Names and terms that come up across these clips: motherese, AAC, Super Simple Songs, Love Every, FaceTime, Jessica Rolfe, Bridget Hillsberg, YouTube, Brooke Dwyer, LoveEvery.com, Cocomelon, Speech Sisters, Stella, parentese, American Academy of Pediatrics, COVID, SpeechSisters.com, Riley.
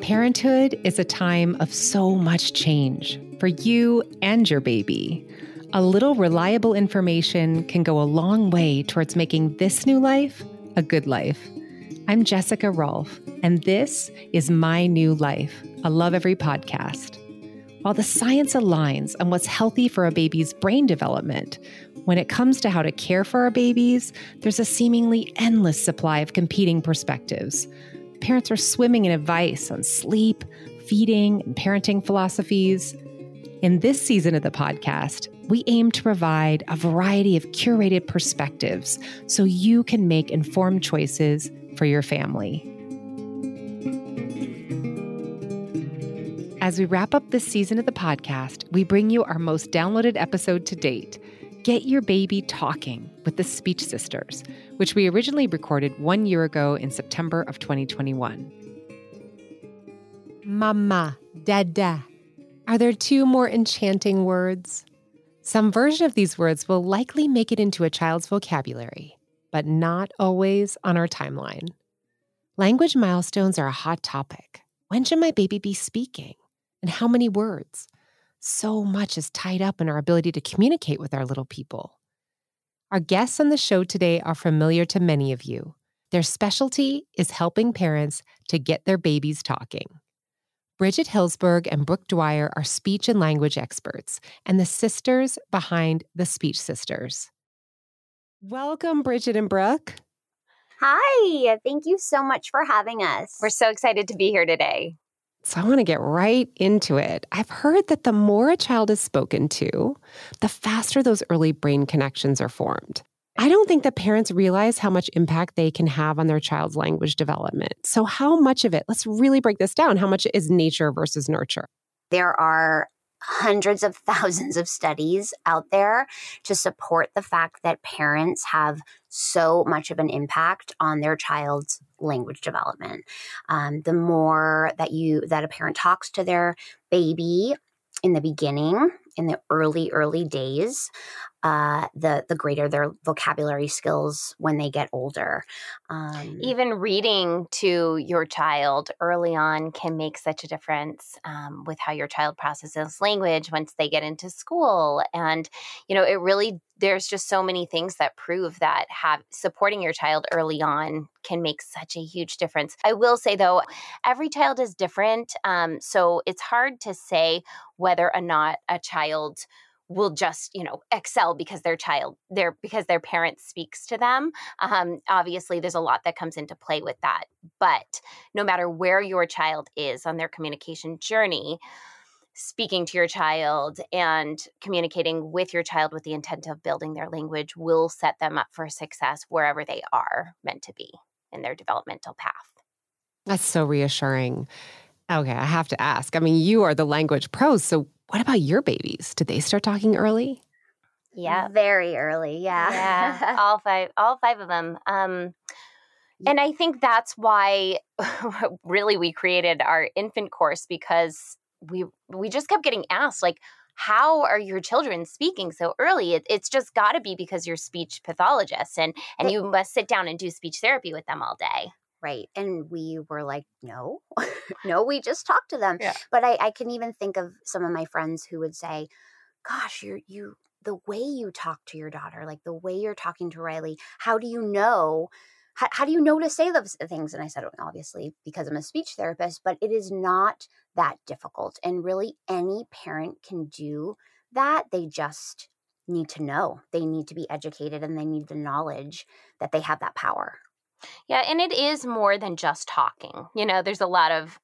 Parenthood is a time of so much change for you and your baby. A little reliable information can go a long way towards making this new life a good life. I'm Jessica Rolfe, and this is My New Life, a Love Every podcast. While the science aligns on what's healthy for a baby's brain development, when it comes to how to care for our babies, there's a seemingly endless supply of competing perspectives. Parents are swimming in advice on sleep, feeding, and parenting philosophies. In this season of the podcast, we aim to provide a variety of curated perspectives so you can make informed choices for your family. As we wrap up this season of the podcast, we bring you our most downloaded episode to date, Get Your Baby Talking with the Speech Sisters, which we originally recorded 1 year ago in September of 2021. Mama, dada. Are there two more enchanting words? Some version of these words will likely make it into a child's vocabulary, but not always on our timeline. Language milestones are a hot topic. When should my baby be speaking? And how many words? So much is tied up in our ability to communicate with our little people. Our guests on the show today are familiar to many of you. Their specialty is helping parents to get their babies talking. Bridget Hillsberg and Brooke Dwyer are speech and language experts and the sisters behind the Speech Sisters. Welcome, Bridget and Brooke. Hi, thank you so much for having us. We're so excited to be here today. So I want to get right into it. I've heard that the more a child is spoken to, the faster those early brain connections are formed. I don't think that parents realize how much impact they can have on their child's language development. So how much of it, let's really break this down, how much is nature versus nurture? There are hundreds of thousands of studies out there to support the fact that parents have so much of an impact on their child's language development. The more that a parent talks to their baby in the beginning, in the early days, the greater their vocabulary skills when they get older. Even reading to your child early on can make such a difference with how your child processes language once they get into school. And, you know, it really, there's just so many things that prove that supporting your child early on can make such a huge difference. I will say, though, every child is different. So it's hard to say whether or not a child will just, excel because because their parent speaks to them. Obviously, there's a lot that comes into play with that. But no matter where your child is on their communication journey, speaking to your child and communicating with your child with the intent of building their language will set them up for success wherever they are meant to be in their developmental path. That's so reassuring. Okay, I have to ask. I mean, you are the language pros, so what about your babies? Did they start talking early? Yeah, very early. Yeah. All five of them. And I think that's why really we created our infant course, because we just kept getting asked, like, how are your children speaking so early? It's just got to be because you're speech pathologists and you must sit down and do speech therapy with them all day. Right. And we were like, no, no, we just talk to them. Yeah. But I can even think of some of my friends who would say, gosh, the way you talk to your daughter, like the way you're talking to Riley, how do you know to say those things? And I said, obviously, because I'm a speech therapist, but it is not that difficult. And really, any parent can do that. They just need to know. They need to be educated, and they need the knowledge that they have that power. Yeah, and it is more than just talking. There's a lot of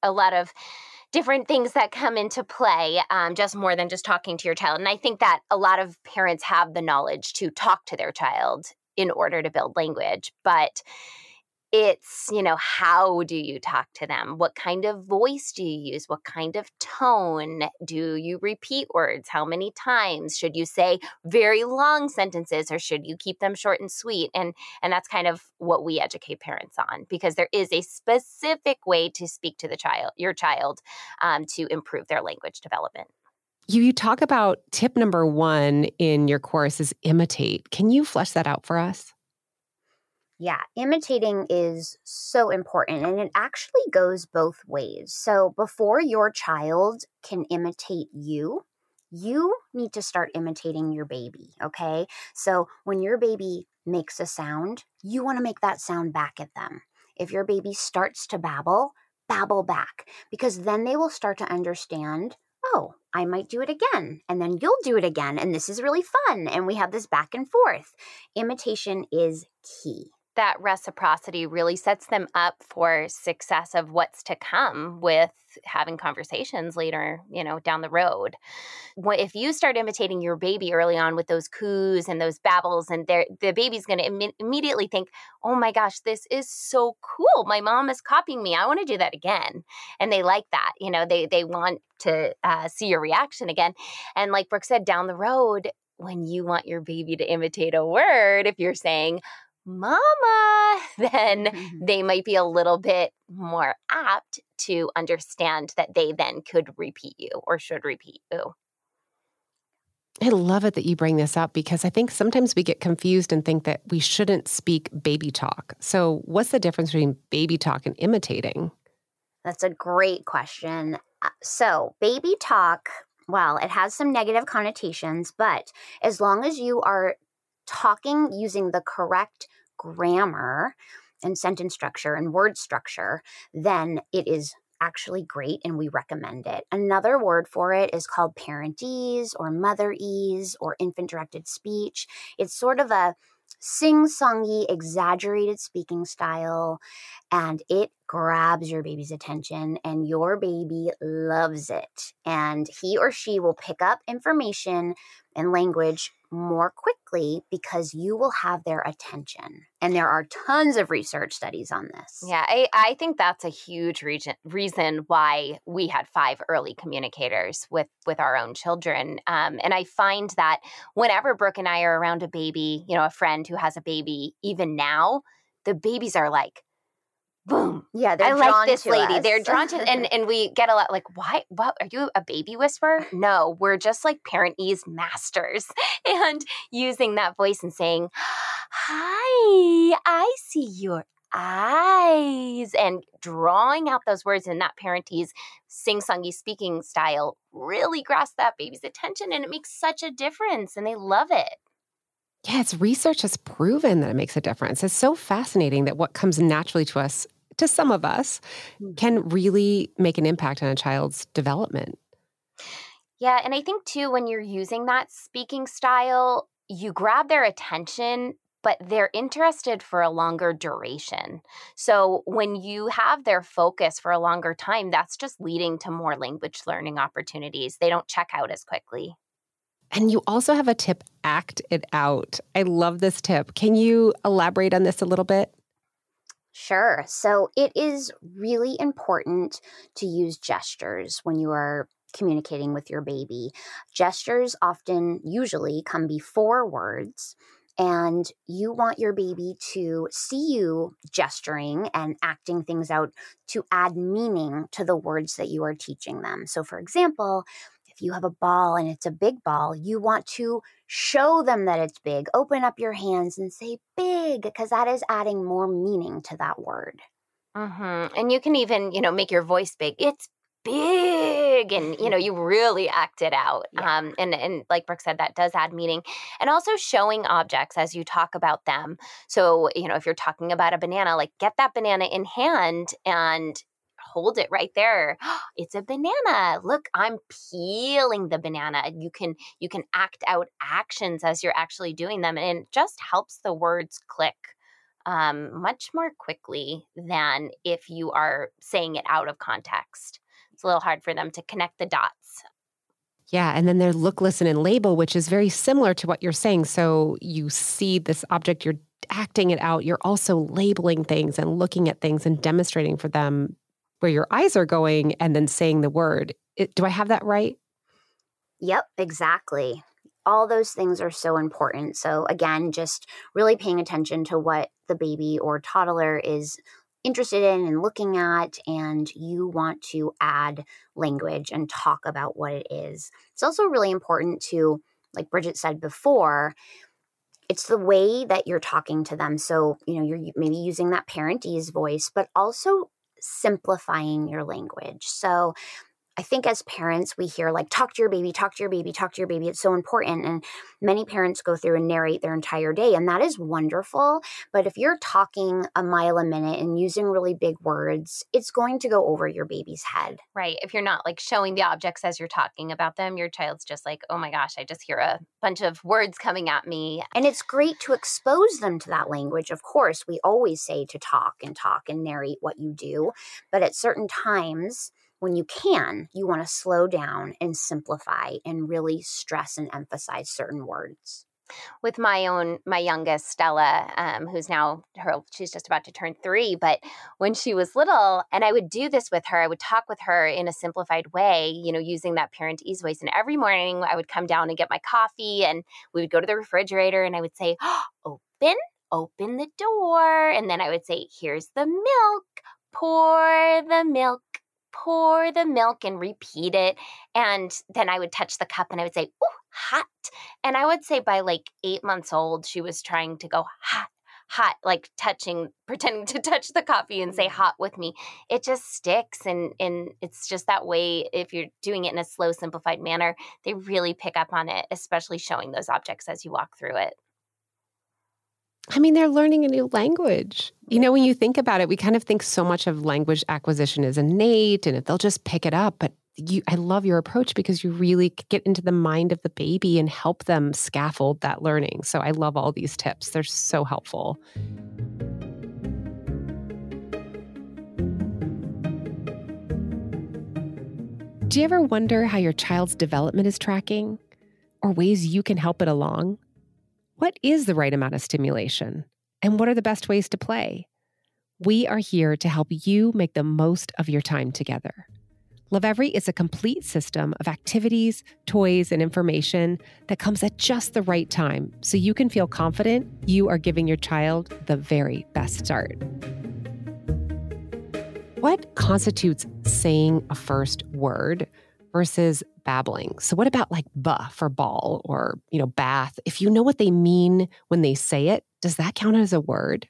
different things that come into play, just more than just talking to your child. And I think that a lot of parents have the knowledge to talk to their child in order to build language. But it's, how do you talk to them? What kind of voice do you use? What kind of tone? Do you repeat words? How many times? Should you say very long sentences, or should you keep them short and sweet? And that's kind of what we educate parents on, because there is a specific way to speak to your child, to improve their language development. You talk about tip number one in your course is imitate. Can you flesh that out for us? Yeah, imitating is so important, and it actually goes both ways. So before your child can imitate you, you need to start imitating your baby, okay? So when your baby makes a sound, you want to make that sound back at them. If your baby starts to babble back, because then they will start to understand, oh, I might do it again, and then you'll do it again, and this is really fun, and we have this back and forth. Imitation is key. That reciprocity really sets them up for success of what's to come with having conversations later, down the road. If you start imitating your baby early on with those coos and those babbles, and the baby's going to immediately think, oh my gosh, this is so cool. My mom is copying me. I want to do that again. And they like that. They want to see your reaction again. And like Brooke said, down the road, when you want your baby to imitate a word, if you're saying, mama, then they might be a little bit more apt to understand that they then could repeat you or should repeat you. I love it that you bring this up, because I think sometimes we get confused and think that we shouldn't speak baby talk. So what's the difference between baby talk and imitating? That's a great question. So baby talk, well, it has some negative connotations, but as long as you are talking using the correct grammar and sentence structure and word structure, then it is actually great and we recommend it. Another word for it is called parentese or motherese or infant-directed speech. It's sort of a sing-songy, exaggerated speaking style, and it grabs your baby's attention, and your baby loves it. And he or she will pick up information and language more quickly because you will have their attention. And there are tons of research studies on this. Yeah, I think that's a huge reason why we had 5 early communicators with our own children. And I find that whenever Brooke and I are around a baby, a friend who has a baby, even now, the babies are like, boom. Yeah, they're drawn to this lady. Us. They're drawn to, and we get a lot like, why? What? Are you a baby whisperer? No, we're just like parentese masters, and using that voice and saying, hi, I see your eyes, and drawing out those words in that parentese sing-songy speaking style really grasps that baby's attention, and it makes such a difference, and they love it. Yes, research has proven that it makes a difference. It's so fascinating that what comes naturally to us, to some of us, can really make an impact on a child's development. Yeah, and I think too, when you're using that speaking style, you grab their attention, but they're interested for a longer duration. So when you have their focus for a longer time, that's just leading to more language learning opportunities. They don't check out as quickly. And you also have a tip, act it out. I love this tip. Can you elaborate on this a little bit? Sure. So it is really important to use gestures when you are communicating with your baby. Gestures often usually come before words, and you want your baby to see you gesturing and acting things out to add meaning to the words that you are teaching them. So for example, if you have a ball and it's a big ball, you want to show them that it's big. Open up your hands and say big, because that is adding more meaning to that word. Mm-hmm. And you can even, make your voice big. It's big. And, you really act it out. Yeah. And like Brooke said, that does add meaning. And also showing objects as you talk about them. So, if you're talking about a banana, like get that banana in hand and hold it right there. It's a banana. Look, I'm peeling the banana. You can act out actions as you're actually doing them. And it just helps the words click much more quickly than if you are saying it out of context. It's a little hard for them to connect the dots. Yeah. And then their look, listen, and label, which is very similar to what you're saying. So you see this object, you're acting it out. You're also labeling things and looking at things and demonstrating for them where your eyes are going and then saying the word. Do I have that right? Yep, exactly. All those things are so important. So again, just really paying attention to what the baby or toddler is interested in and looking at, and you want to add language and talk about what it is. It's also really important to, like Bridget said before, it's the way that you're talking to them. So, you know, you're maybe using that parentese voice, but also simplifying your language. So I think as parents, we hear like, talk to your baby, talk to your baby, talk to your baby. It's so important. And many parents go through and narrate their entire day, and that is wonderful. But if you're talking a mile a minute and using really big words, it's going to go over your baby's head. Right. If you're not like showing the objects as you're talking about them, your child's just like, oh my gosh, I just hear a bunch of words coming at me. And it's great to expose them to that language. Of course, we always say to talk and narrate what you do. But at certain times, when you can, you want to slow down and simplify and really stress and emphasize certain words. With my youngest, Stella, who's now, she's just about to turn 3, but when she was little, and I would do this with her, I would talk with her in a simplified way, you know, using that parentese voice. And every morning I would come down and get my coffee, and we would go to the refrigerator, and I would say, open the door. And then I would say, here's the milk, pour the milk, and repeat it. And then I would touch the cup and I would say, ooh, hot. And I would say by like 8 months old, she was trying to go hot, like pretending to touch the coffee and say hot with me. It just sticks. And it's just that way, if you're doing it in a slow, simplified manner, they really pick up on it, especially showing those objects as you walk through it. I mean, they're learning a new language. You know, when you think about it, we kind of think so much of language acquisition is innate and they'll just pick it up. But I love your approach, because you really get into the mind of the baby and help them scaffold that learning. So I love all these tips. They're so helpful. Do you ever wonder how your child's development is tracking, or ways you can help it along? What is the right amount of stimulation? And what are the best ways to play? We are here to help you make the most of your time together. Love Every is a complete system of activities, toys, and information that comes at just the right time, so you can feel confident you are giving your child the very best start. What constitutes saying a first word versus babbling? So what about like buh for ball, or, you know, bath? If you know what they mean when they say it, does that count as a word?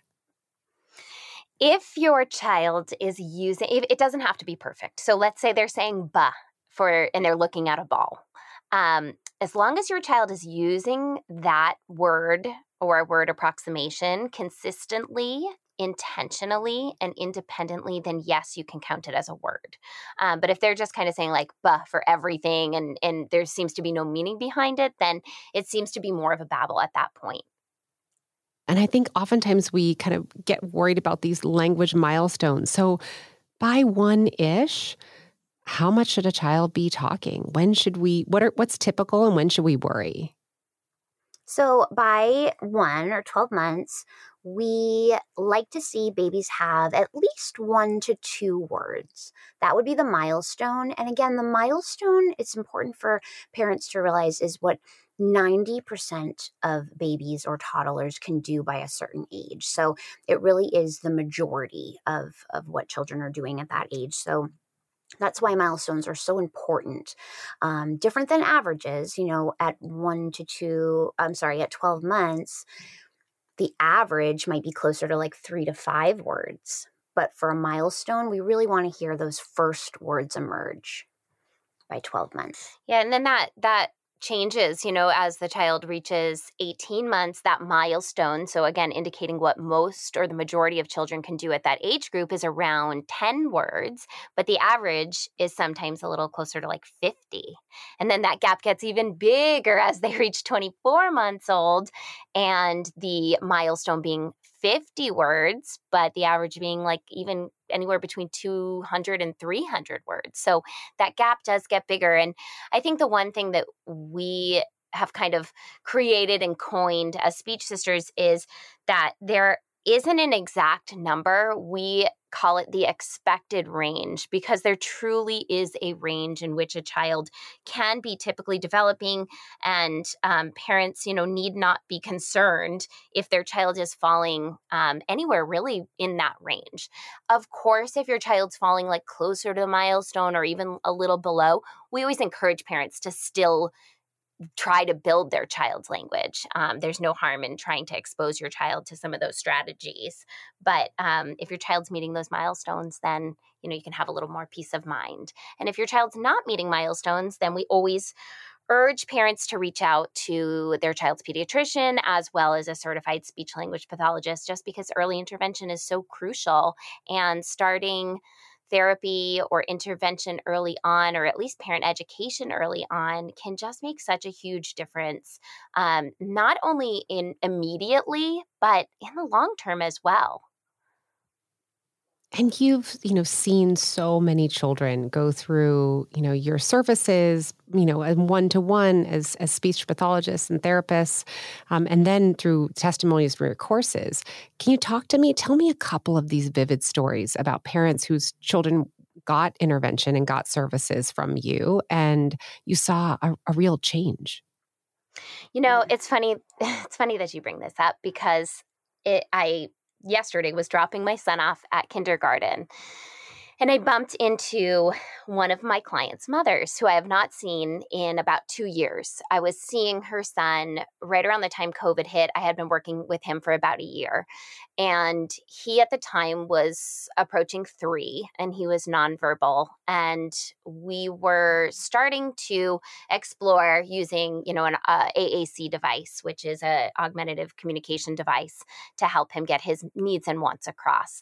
If your child is using, it doesn't have to be perfect. So let's say they're saying buh and they're looking at a ball. As long as your child is using that word or a word approximation consistently, intentionally, and independently, then yes, you can count it as a word. But if they're just kind of saying like buh for everything, and there seems to be no meaning behind it, then it seems to be more of a babble at that point. And I think oftentimes we kind of get worried about these language milestones. So by 1-ish, how much should a child be talking? When should we, what's typical, and when should we worry? So by 1 or 12 months, we like to see babies have at least 1 to 2 words. That would be the milestone. And again, the milestone, it's important for parents to realize, is what 90% of babies or toddlers can do by a certain age. So it really is the majority of what children are doing at that age. So that's why milestones are so important. Different than averages, you know, at 12 months, the average might be closer to like 3 to 5 words. But for a milestone, we really want to hear those first words emerge by 12 months. Yeah. And then that changes, you know, as the child reaches 18 months, that milestone. So again, indicating what most or the majority of children can do at that age group is around 10 words, but the average is sometimes a little closer to like 50. And then that gap gets even bigger as they reach 24 months old, and the milestone being 50 words, but the average being like even anywhere between 200 and 300 words. So that gap does get bigger. And I think the one thing that we have kind of created and coined as Speech Sisters is that there isn't an exact number. We call it the expected range, because there truly is a range in which a child can be typically developing, and parents, need not be concerned if their child is falling anywhere really in that range. Of course, if your child's falling like closer to a milestone or even a little below, we always encourage parents to still try to build their child's language. There's no harm in trying to expose your child to some of those strategies. But if your child's meeting those milestones, then you can have a little more peace of mind. And if your child's not meeting milestones, then we always urge parents to reach out to their child's pediatrician as well as a certified speech language pathologist, just because early intervention is so crucial, and starting therapy or intervention early on, or at least parent education early on, can just make such a huge difference, not only immediately, but in the long term as well. And you've, seen so many children go through, your services, and one-to-one as speech pathologists and therapists, and then through testimonies from your courses. Can you tell me a couple of these vivid stories about parents whose children got intervention and got services from you, and you saw a real change? It's funny that you bring this up, because yesterday was dropping my son off at kindergarten, and I bumped into one of my clients' mothers who I have not seen in about 2 years. I was seeing her son right around the time COVID hit. I had been working with him for about a year, and he at the time was approaching 3, and he was nonverbal. And we were starting to explore using, an AAC device, which is an augmentative communication device, to help him get his needs and wants across.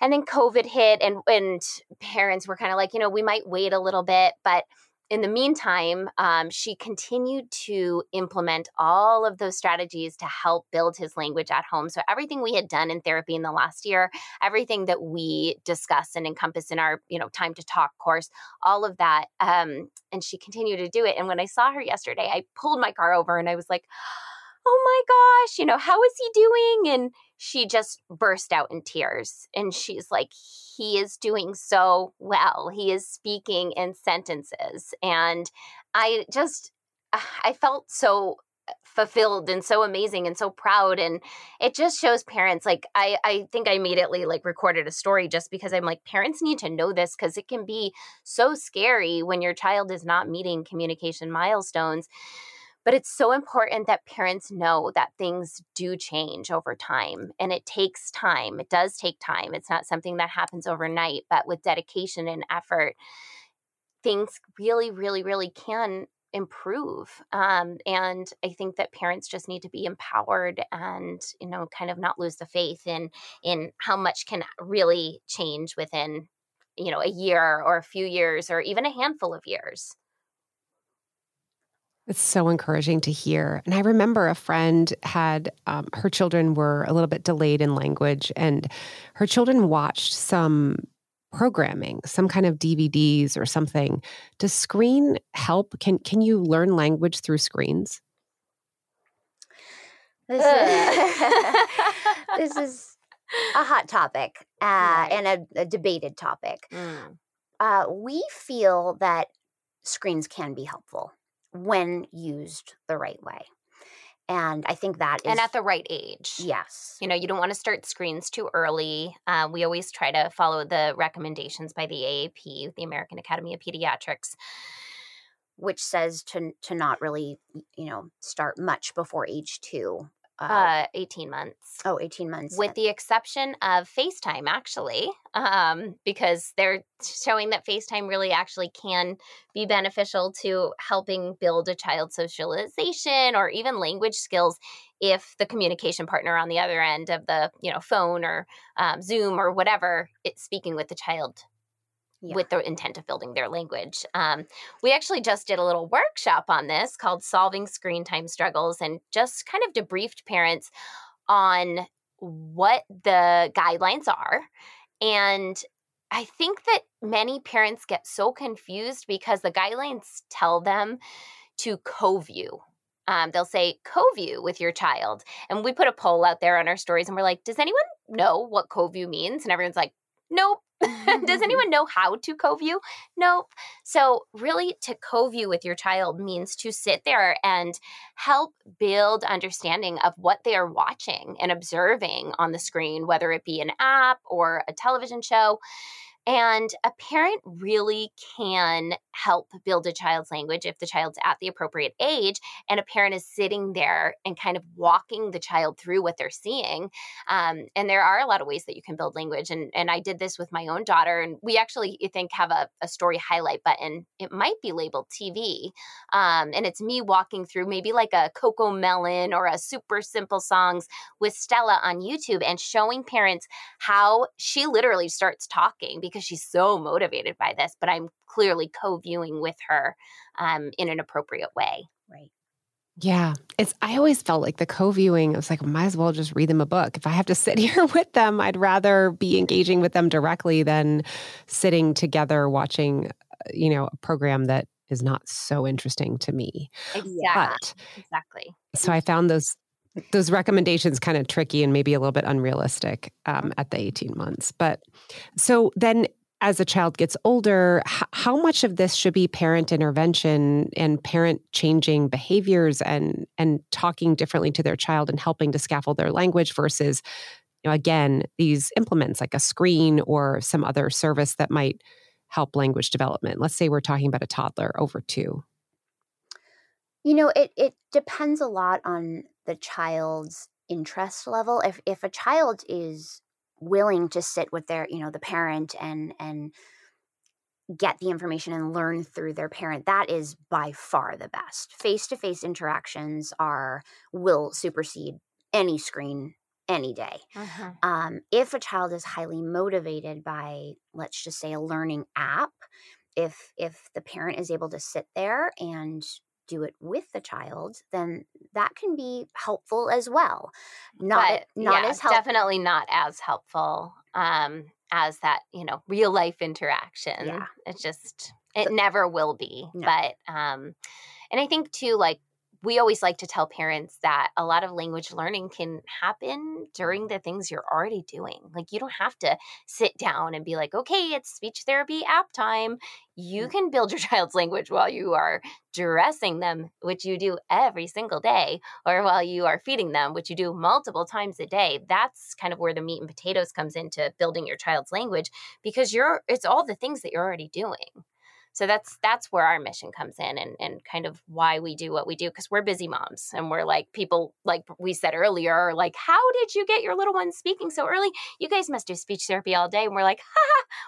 And then COVID hit, and parents were kind of like, we might wait a little bit. But in the meantime, she continued to implement all of those strategies to help build his language at home. So everything we had done in therapy in the last year, everything that we discuss and encompass in our, Time to Talk course, all of that. And she continued to do it. And when I saw her yesterday, I pulled my car over and I was like, oh my gosh, how is he doing? And she just burst out in tears. And she's like, he is doing so well. He is speaking in sentences. And I felt so fulfilled and so amazing and so proud. And it just shows parents, I think I immediately recorded a story, just because I'm like, parents need to know this, because it can be so scary when your child is not meeting communication milestones. But it's so important that parents know that things do change over time, and it takes time. It does take time. It's not something that happens overnight, but with dedication and effort, things really, really, really can improve. And I think that parents just need to be empowered and, kind of not lose the faith in how much can really change within, a year or a few years or even a handful of years. It's so encouraging to hear. And I remember a friend had, her children were a little bit delayed in language, and her children watched some programming, some kind of DVDs or something. Does screen help? Can you learn language through screens? This is a hot topic, right, and a debated topic. Mm. We feel that screens can be helpful when used the right way. And I think that is... And at the right age. Yes. You don't want to start screens too early. We always try to follow the recommendations by the AAP, the American Academy of Pediatrics, which says to not really, start much before age 2. 18 months. Oh, 18 months. With the exception of FaceTime, actually, because they're showing that FaceTime really actually can be beneficial to helping build a child's socialization or even language skills if the communication partner on the other end of the, phone or Zoom or whatever, it's speaking with the child. Yeah. With the intent of building their language. We actually just did a little workshop on this called Solving Screen Time Struggles, and just kind of debriefed parents on what the guidelines are. And I think that many parents get so confused because the guidelines tell them to co-view. They'll say co-view with your child. And we put a poll out there on our stories, and we're like, does anyone know what co-view means? And everyone's like, Nope. Does anyone know how to co-view? Nope. So really, to co-view with your child means to sit there and help build understanding of what they are watching and observing on the screen, whether it be an app or a television show. And a parent really can help build a child's language if the child's at the appropriate age and a parent is sitting there and kind of walking the child through what they're seeing. And there are a lot of ways that you can build language. And I did this with my own daughter. And we actually, I think, have a story highlight button. It might be labeled TV. And it's me walking through maybe like a Cocomelon or a Super Simple Songs with Stella on YouTube and showing parents how she literally starts talking because she's so motivated by this, but I'm clearly co-viewing with her in an appropriate way. Right. Yeah. I always felt like the co-viewing, I was like, well, might as well just read them a book. If I have to sit here with them, I'd rather be engaging with them directly than sitting together watching, a program that is not so interesting to me. Yeah, exactly. So I found those recommendations kind of tricky and maybe a little bit unrealistic at the 18 months. But so then as a child gets older, how much of this should be parent intervention and parent changing behaviors and talking differently to their child and helping to scaffold their language versus, again, these implements like a screen or some other service that might help language development? Let's say we're talking about a toddler over 2. It depends a lot on the child's interest level. If a child is willing to sit with their, the parent and get the information and learn through their parent, that is by far the best. Face-to-face interactions will supersede any screen any day. Uh-huh. If a child is highly motivated by, let's just say, a learning app, if the parent is able to sit there and do it with the child, then that can be helpful as well. Definitely not as helpful as that, real life interaction. Yeah. It's just, never will be. No. But, and I think too, like, we always like to tell parents that a lot of language learning can happen during the things you're already doing. Like, you don't have to sit down and be like, okay, it's speech therapy app time. You can build your child's language while you are dressing them, which you do every single day, or while you are feeding them, which you do multiple times a day. That's kind of where the meat and potatoes comes into building your child's language, because it's all the things that you're already doing. So that's where our mission comes in and kind of why we do what we do, because we're busy moms and we're like, people, like we said earlier, are like, how did you get your little one speaking so early? You guys must do speech therapy all day. And we're like,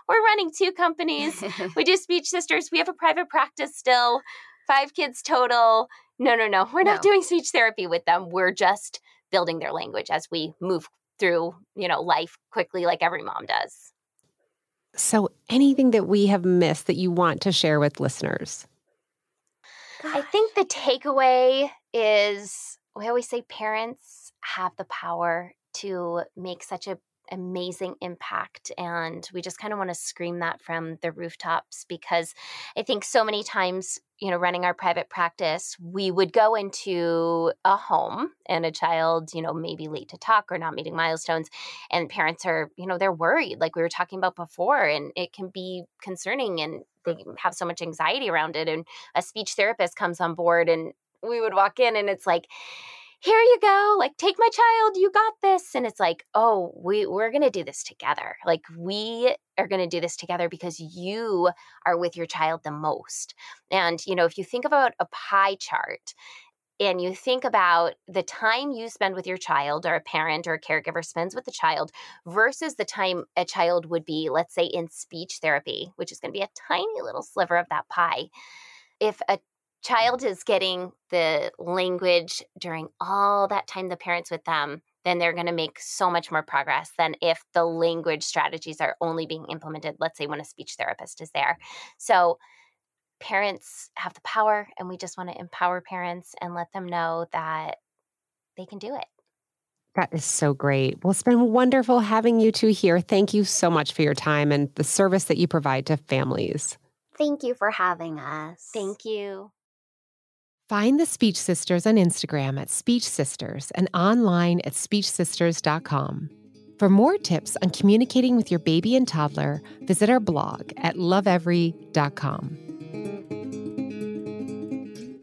we're running 2 companies. We do Speech Sisters. We have a private practice still, 5 kids total. No. We're not doing speech therapy with them. We're just building their language as we move through, life quickly like every mom does. So anything that we have missed that you want to share with listeners? I think the takeaway is, we always say parents have the power to make such an amazing impact. And we just kind of want to scream that from the rooftops, because I think so many times, running our private practice, we would go into a home and a child, maybe late to talk or not meeting milestones. And parents are, they're worried, like we were talking about before, and it can be concerning and they have so much anxiety around it. And a speech therapist comes on board and we would walk in and it's like, here you go, like, take my child, you got this. And it's like, oh, we're going to do this together. Like, we are going to do this together because you are with your child the most. And, if you think about a pie chart and you think about the time you spend with your child, or a parent or a caregiver spends with the child, versus the time a child would be, let's say, in speech therapy, which is going to be a tiny little sliver of that pie. If a child is getting the language during all that time the parent's with them, then they're going to make so much more progress than if the language strategies are only being implemented, let's say, when a speech therapist is there. So parents have the power, and we just want to empower parents and let them know that they can do it. That is so great. Well, it's been wonderful having you two here. Thank you so much for your time and the service that you provide to families. Thank you for having us. Thank you. Find the Speech Sisters on Instagram at Speech Sisters and online at SpeechSisters.com. For more tips on communicating with your baby and toddler, visit our blog at LoveEvery.com.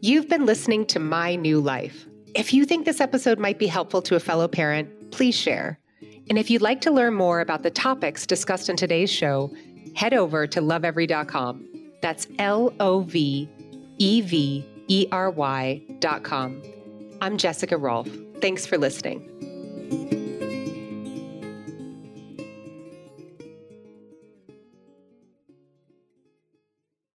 You've been listening to My New Life. If you think this episode might be helpful to a fellow parent, please share. And if you'd like to learn more about the topics discussed in today's show, head over to loveevery.com. That's LoveEvery.com. I'm Jessica Rolfe. Thanks for listening.